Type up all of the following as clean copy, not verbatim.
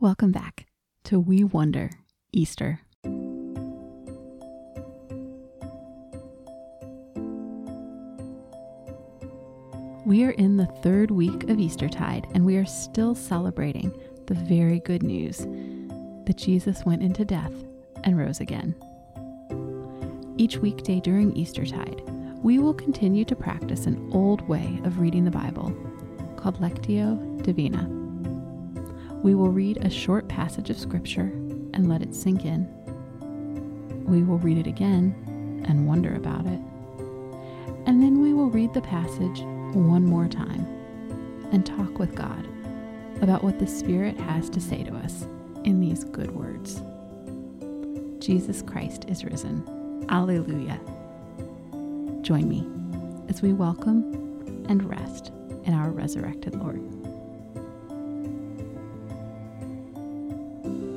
Welcome back to We Wonder Easter. We are in the third week of Eastertide, and we are still celebrating the very good news that Jesus went into death and rose again. Each weekday during Eastertide, we will continue to practice an old way of reading the Bible called Lectio Divina. We will read a short passage of Scripture and let it sink in. We will read it again and wonder about it. And then we will read the passage one more time and talk with God about what the Spirit has to say to us in these good words. Jesus Christ is risen. Alleluia. Join me as we welcome and rest in our resurrected Lord.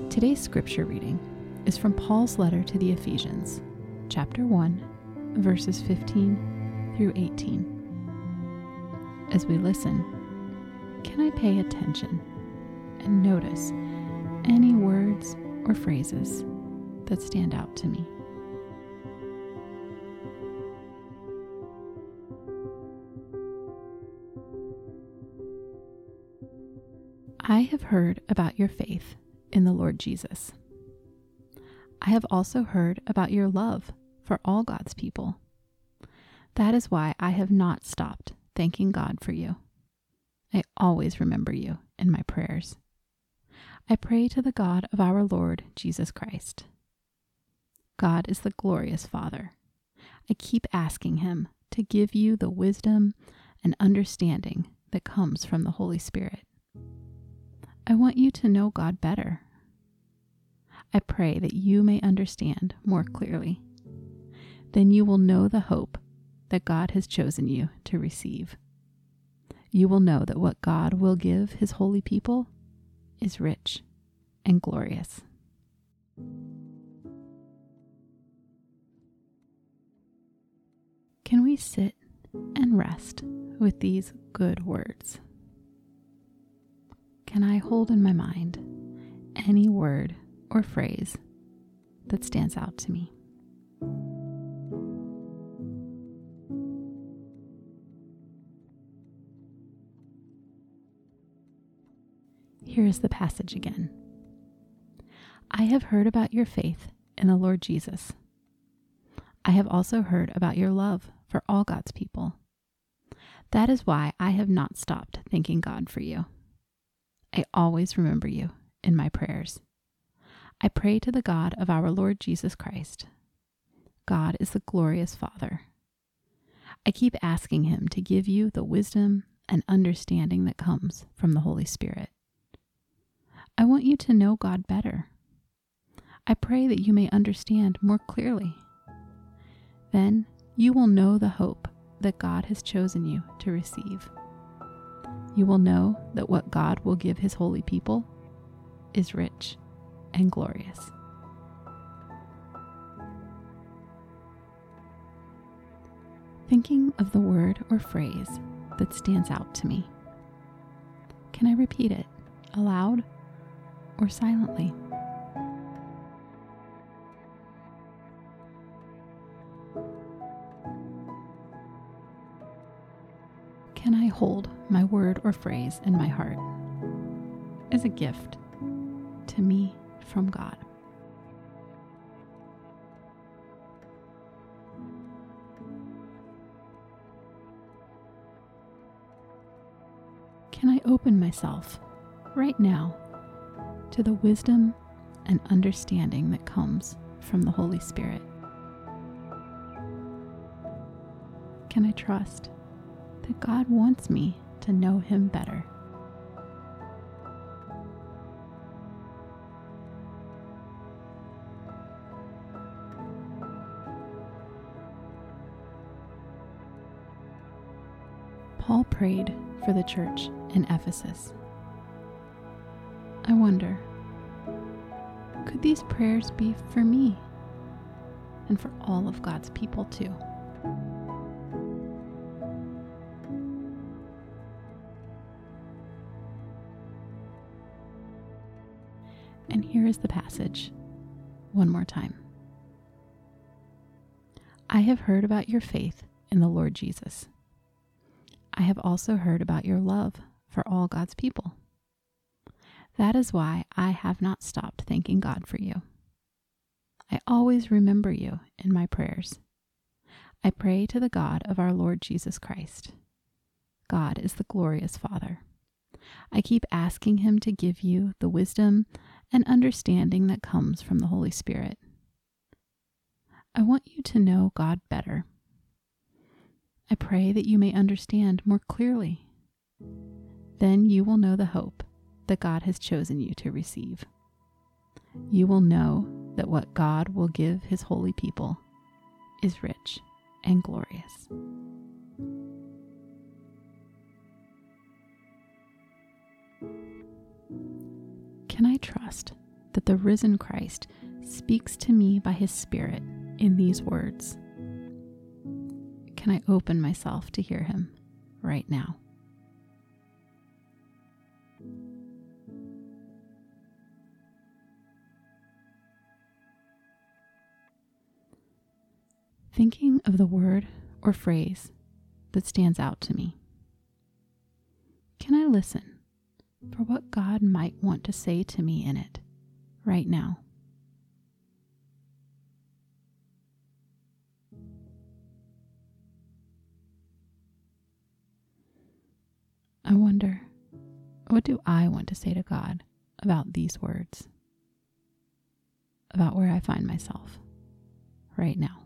Today's scripture reading is from Paul's letter to the Ephesians, chapter 1, verses 15 through 18. As we listen, can I pay attention and notice any words or phrases that stand out to me? I have heard about your faith in the Lord Jesus. I have also heard about your love for all God's people. That is why I have not stopped thanking God for you. I always remember you in my prayers. I pray to the God of our Lord Jesus Christ. God is the glorious Father. I keep asking Him to give you the wisdom and understanding that comes from the Holy Spirit. I want you to know God better. I pray that you may understand more clearly. Then you will know the hope that God has chosen you to receive. You will know that what God will give His holy people is rich and glorious. Can we sit and rest with these good words? Can I hold in my mind any word or phrase that stands out to me? Here is the passage again. I have heard about your faith in the Lord Jesus. I have also heard about your love for all God's people. That is why I have not stopped thanking God for you. I always remember you in my prayers. I pray to the God of our Lord Jesus Christ. God is the glorious Father. I keep asking Him to give you the wisdom and understanding that comes from the Holy Spirit. I want you to know God better. I pray that you may understand more clearly. Then you will know the hope that God has chosen you to receive. You will know that what God will give His holy people is rich and glorious. Thinking of the word or phrase that stands out to me, can I repeat it aloud or silently? Can I hold my word or phrase in my heart as a gift to me from God? Can I open myself right now to the wisdom and understanding that comes from the Holy Spirit? Can I trust that God wants me to know Him better? Paul prayed for the church in Ephesus. I wonder, could these prayers be for me and for all of God's people too? And here is the passage one more time. I have heard about your faith in the Lord Jesus. I have also heard about your love for all God's people. That is why I have not stopped thanking God for you. I always remember you in my prayers. I pray to the God of our Lord Jesus Christ. God is the glorious Father. I keep asking him to give you the wisdom and understanding that comes from the Holy Spirit. I want you to know God better. I pray that you may understand more clearly. Then you will know the hope that God has chosen you to receive. You will know that what God will give his holy people is rich and glorious. Can I trust that the risen Christ speaks to me by his Spirit in these words? Can I open myself to hear him right now? Thinking of the word or phrase that stands out to me. Can I listen for what God might want to say to me in it right now? I wonder, what do I want to say to God about these words? About where I find myself right now?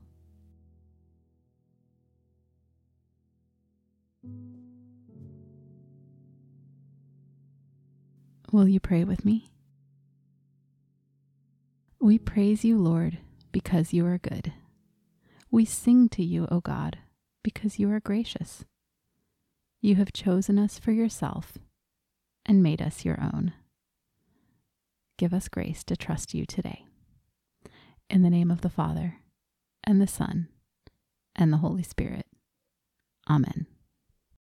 Will you pray with me? We praise you, Lord, because you are good. We sing to you, O God, because you are gracious. You have chosen us for yourself and made us your own. Give us grace to trust you today. In the name of the Father, and the Son, and the Holy Spirit. Amen.